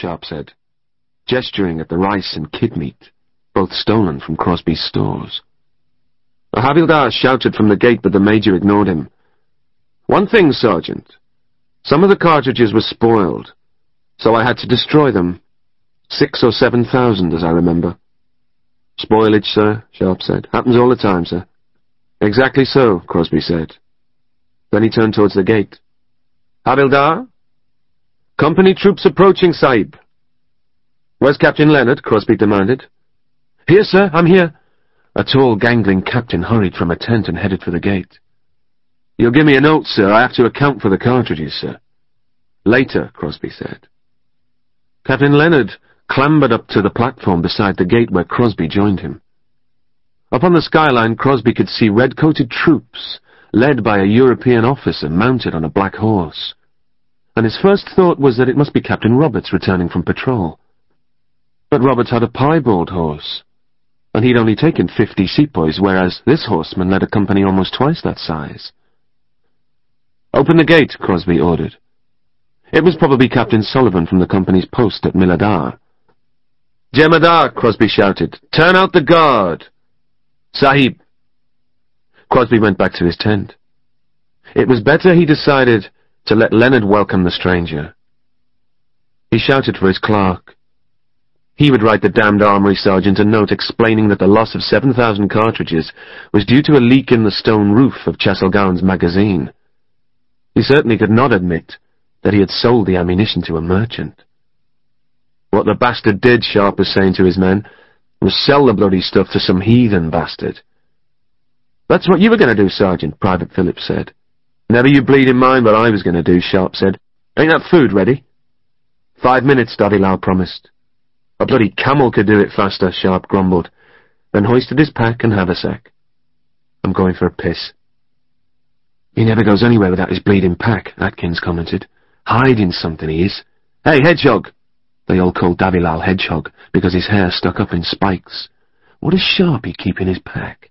Sharpe said, gesturing at the rice and kid meat, both stolen from Crosby's stores. A havildar shouted from the gate, but the Major ignored him. "One thing, Sergeant. Some of the cartridges were spoiled, so I had to destroy them. 6,000 or 7,000, as I remember." "Spoilage, sir," Sharpe said. "Happens all the time, sir." "Exactly so," Crosby said. Then he turned towards the gate. "Havildar? Company troops approaching, Sahib." "Where's Captain Leonard?" Crosby demanded. "Here, sir, I'm here." A tall, gangling captain hurried from a tent and headed for the gate. "You'll give me a note, sir. I have to account for the cartridges, sir." "Later," Crosby said. Captain Leonard clambered up to the platform beside the gate where Crosby joined him. Upon the skyline, Crosby could see red-coated troops, led by a European officer mounted on a black horse, and his first thought was that it must be Captain Roberts returning from patrol. But Roberts had a piebald horse, and he'd only taken 50 sepoys, whereas this horseman led a company almost twice that size. "Open the gate," Crosby ordered. It was probably Captain Sullivan from the company's post at Miladar. "Jemadar," Crosby shouted. "Turn out the guard." "Sahib." Crosby went back to his tent. It was better, he decided, to let Leonard welcome the stranger. He shouted for his clerk. He would write the damned armory sergeant a note explaining that the loss of 7,000 cartridges was due to a leak in the stone roof of Chasalgaon's magazine. He certainly could not admit that he had sold the ammunition to a merchant. What the bastard did, Sharpe was saying to his men, was sell the bloody stuff to some heathen bastard. "That's what you were going to do, Sergeant," Private Phillips said. "Never you bleeding mind what I was going to do," Sharpe said. "Ain't that food ready?" "5 minutes," Davilal promised. "A bloody camel could do it faster," Sharpe grumbled, then hoisted his pack and haversack. "I'm going for a piss." "He never goes anywhere without his bleeding pack," Atkins commented. "Hiding something, he is." "Hey, Hedgehog!" They all called Davilal Hedgehog because his hair stuck up in spikes. What does Sharpie keep in his pack?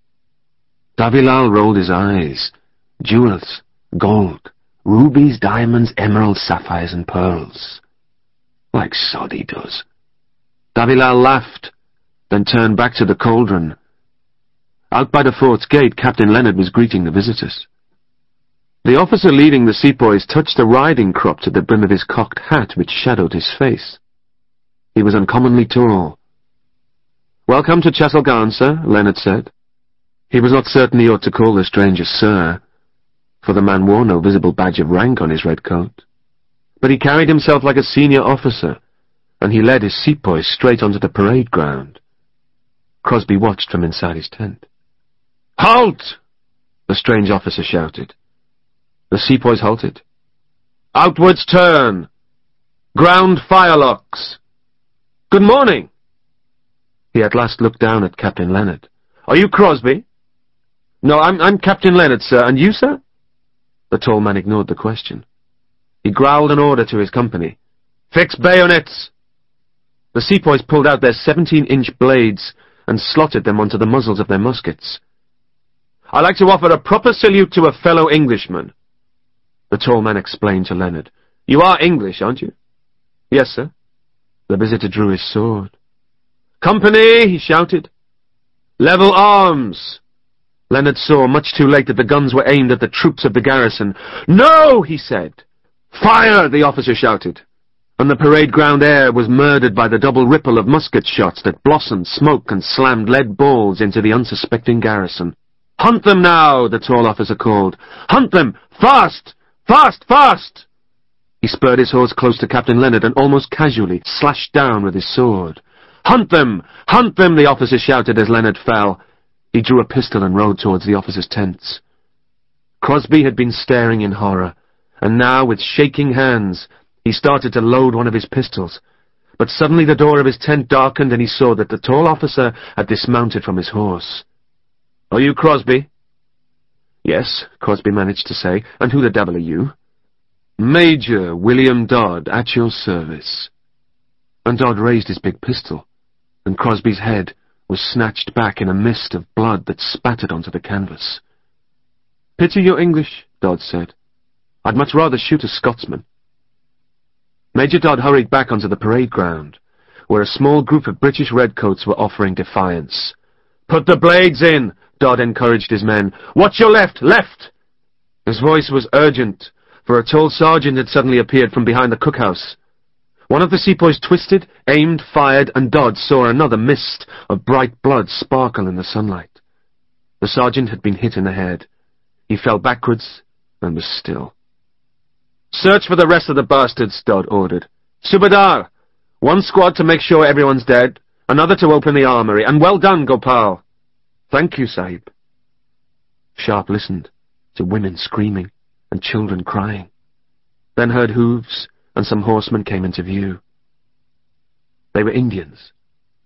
Davilal rolled his eyes. Jewels, gold, rubies, diamonds, emeralds, sapphires and pearls. Like Soddy does. Davilal laughed, then turned back to the cauldron. Out by the fort's gate, Captain Leonard was greeting the visitors. The officer leading the sepoys touched a riding crop to the brim of his cocked hat, which shadowed his face. He was uncommonly tall. "Welcome to Chasalgaon, sir," Leonard said. He was not certain he ought to call the stranger sir, for the man wore no visible badge of rank on his red coat. But he carried himself like a senior officer, and he led his sepoys straight onto the parade ground. Crosby watched from inside his tent. "Halt!" the strange officer shouted. The sepoys halted. "Outwards turn! Ground firelocks! Good morning!" He at last looked down at Captain Leonard. "Are you Crosby?" "No, I'm Captain Leonard, sir. And you, sir?" The tall man ignored the question. He growled an order to his company. "Fix bayonets!" The sepoys pulled out their 17-inch blades and slotted them onto the muzzles of their muskets. "I'd like to offer a proper salute to a fellow Englishman," the tall man explained to Leonard. "You are English, aren't you?" "Yes, sir." The visitor drew his sword. "Company!" he shouted. "Level arms!" Leonard saw, much too late, that the guns were aimed at the troops of the garrison. "No!" he said. "Fire!" the officer shouted, and the parade ground air was murdered by the double ripple of musket shots that blossomed smoke and slammed lead balls into the unsuspecting garrison. "Hunt them now!" the tall officer called. "Hunt them! Fast! Fast! Fast!" He spurred his horse close to Captain Leonard and almost casually slashed down with his sword. "Hunt them! Hunt them!" the officer shouted as Leonard fell. He drew a pistol and rode towards the officers' tents. Crosby had been staring in horror, and now, with shaking hands, he started to load one of his pistols. But suddenly the door of his tent darkened and he saw that the tall officer had dismounted from his horse. "Are you Crosby?" "Yes," Crosby managed to say. "And who the devil are you?" "Major William Dodd, at your service." And Dodd raised his big pistol, and Crosby's head was snatched back in a mist of blood that spattered onto the canvas. "Pity your English," Dodd said. "I'd much rather shoot a Scotsman." Major Dodd hurried back onto the parade ground, where a small group of British redcoats were offering defiance. "Put the blades in!" Dodd encouraged his men. "Watch your left! Left!" His voice was urgent, for a tall sergeant had suddenly appeared from behind the cookhouse. One of the sepoys twisted, aimed, fired, and Dodd saw another mist of bright blood sparkle in the sunlight. The sergeant had been hit in the head. He fell backwards and was still. "Search for the rest of the bastards," Dodd ordered. "Subadar! One squad to make sure everyone's dead, another to open the armory, and well done, Gopal." "Thank you, Sahib." Sharpe listened to women screaming and children crying, then heard hooves, and some horsemen came into view. They were Indians,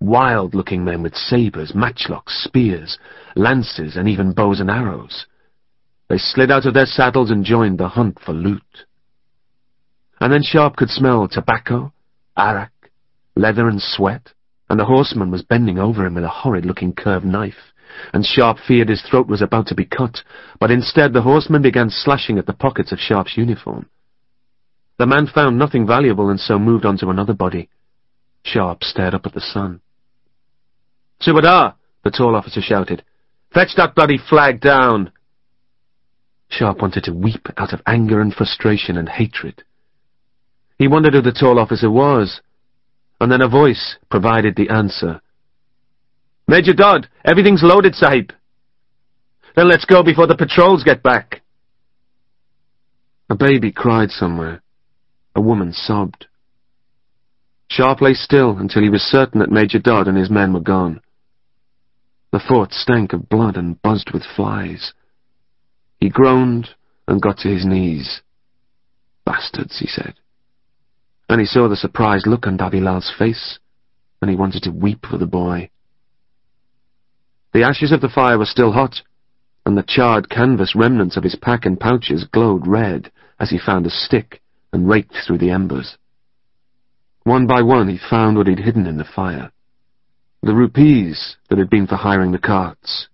wild-looking men with sabres, matchlocks, spears, lances, and even bows and arrows. They slid out of their saddles and joined the hunt for loot. And then Sharpe could smell tobacco, arrack, leather and sweat, and the horseman was bending over him with a horrid-looking curved knife, and Sharpe feared his throat was about to be cut, but instead the horseman began slashing at the pockets of Sharpe's uniform. The man found nothing valuable and so moved on to another body. Sharpe stared up at the sun. "Subadar!" the tall officer shouted. "Fetch that bloody flag down!" Sharpe wanted to weep out of anger and frustration and hatred. He wondered who the tall officer was, and then a voice provided the answer. "Major Dodd, everything's loaded, Sahib." "Then let's go before the patrols get back." A baby cried somewhere. A woman sobbed. Sharpe lay still until he was certain that Major Dodd and his men were gone. The fort stank of blood and buzzed with flies. He groaned and got to his knees. "Bastards," he said. And he saw the surprised look on Dabilal's face, and he wanted to weep for the boy. The ashes of the fire were still hot, and the charred canvas remnants of his pack and pouches glowed red as he found a stick and raked through the embers. One by one he found what he'd hidden in the fire. The rupees that had been for hiring the carts,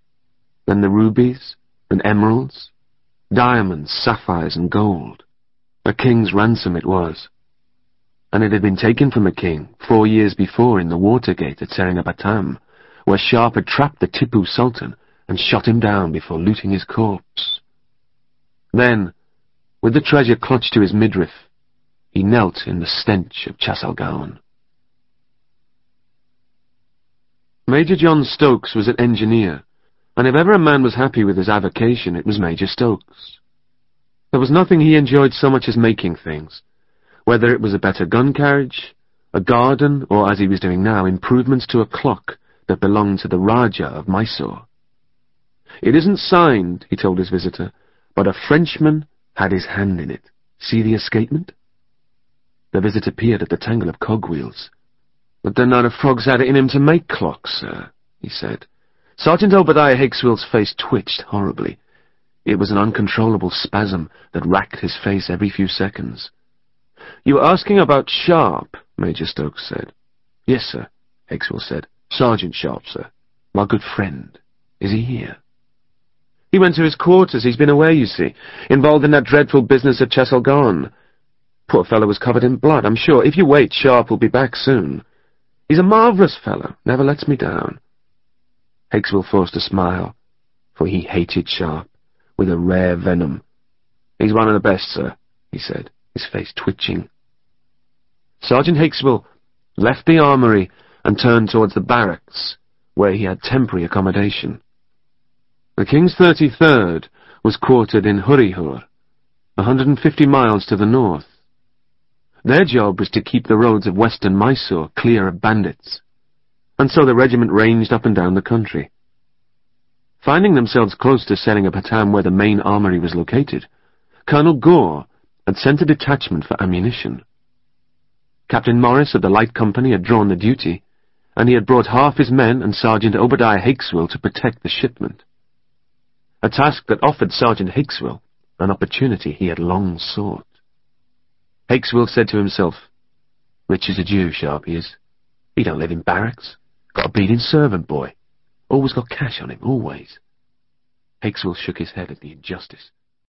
then the rubies and emeralds, diamonds, sapphires and gold. A king's ransom it was, and it had been taken from a king 4 years before in the Watergate at Seringapatam, where Sharpe had trapped the Tipu Sultan and shot him down before looting his corpse. Then, with the treasure clutched to his midriff, he knelt in the stench of Chasalgaon. Major John Stokes was an engineer, and if ever a man was happy with his avocation, it was Major Stokes. There was nothing he enjoyed so much as making things, whether it was a better gun carriage, a garden, or, as he was doing now, improvements to a clock that belonged to the Raja of Mysore. "It isn't signed," he told his visitor, "but a Frenchman had his hand in it. See the escapement?" The visitor peered at the tangle of cogwheels. "But then not a frog's had it in him to make clocks, sir," he said. Sergeant Obadiah Hakeswill's face twitched horribly. It was an uncontrollable spasm that racked his face every few seconds. "You were asking about Sharpe," Major Stokes said. "Yes, sir," Hakeswill said. "Sergeant Sharpe, sir. My good friend. Is he here?" "He went to his quarters. He's been away, you see. Involved in that dreadful business at Chasalgaon. Poor fellow was covered in blood, I'm sure. If you wait, Sharpe will be back soon. He's a marvellous fellow. Never lets me down." Hakeswill forced a smile, for he hated Sharpe with a rare venom. "He's one of the best, sir," he said, his face twitching. Sergeant Hakeswill left the armoury and turned towards the barracks, where he had temporary accommodation. The King's 33rd was quartered in Hurrihur, 150 miles to the north. Their job was to keep the roads of western Mysore clear of bandits, and so the regiment ranged up and down the country. Finding themselves close to Seringapatam, where the main armoury was located, Colonel Gore had sent a detachment for ammunition. Captain Morris of the Light Company had drawn the duty, and he had brought half his men and Sergeant Obadiah Hakeswill to protect the shipment, a task that offered Sergeant Hakeswill an opportunity he had long sought. Hakeswill said to himself, "Rich as a Jew, Sharpe is. He don't live in barracks. Got a beating servant boy. Always got cash on him, always." Hakeswill shook his head at the injustice.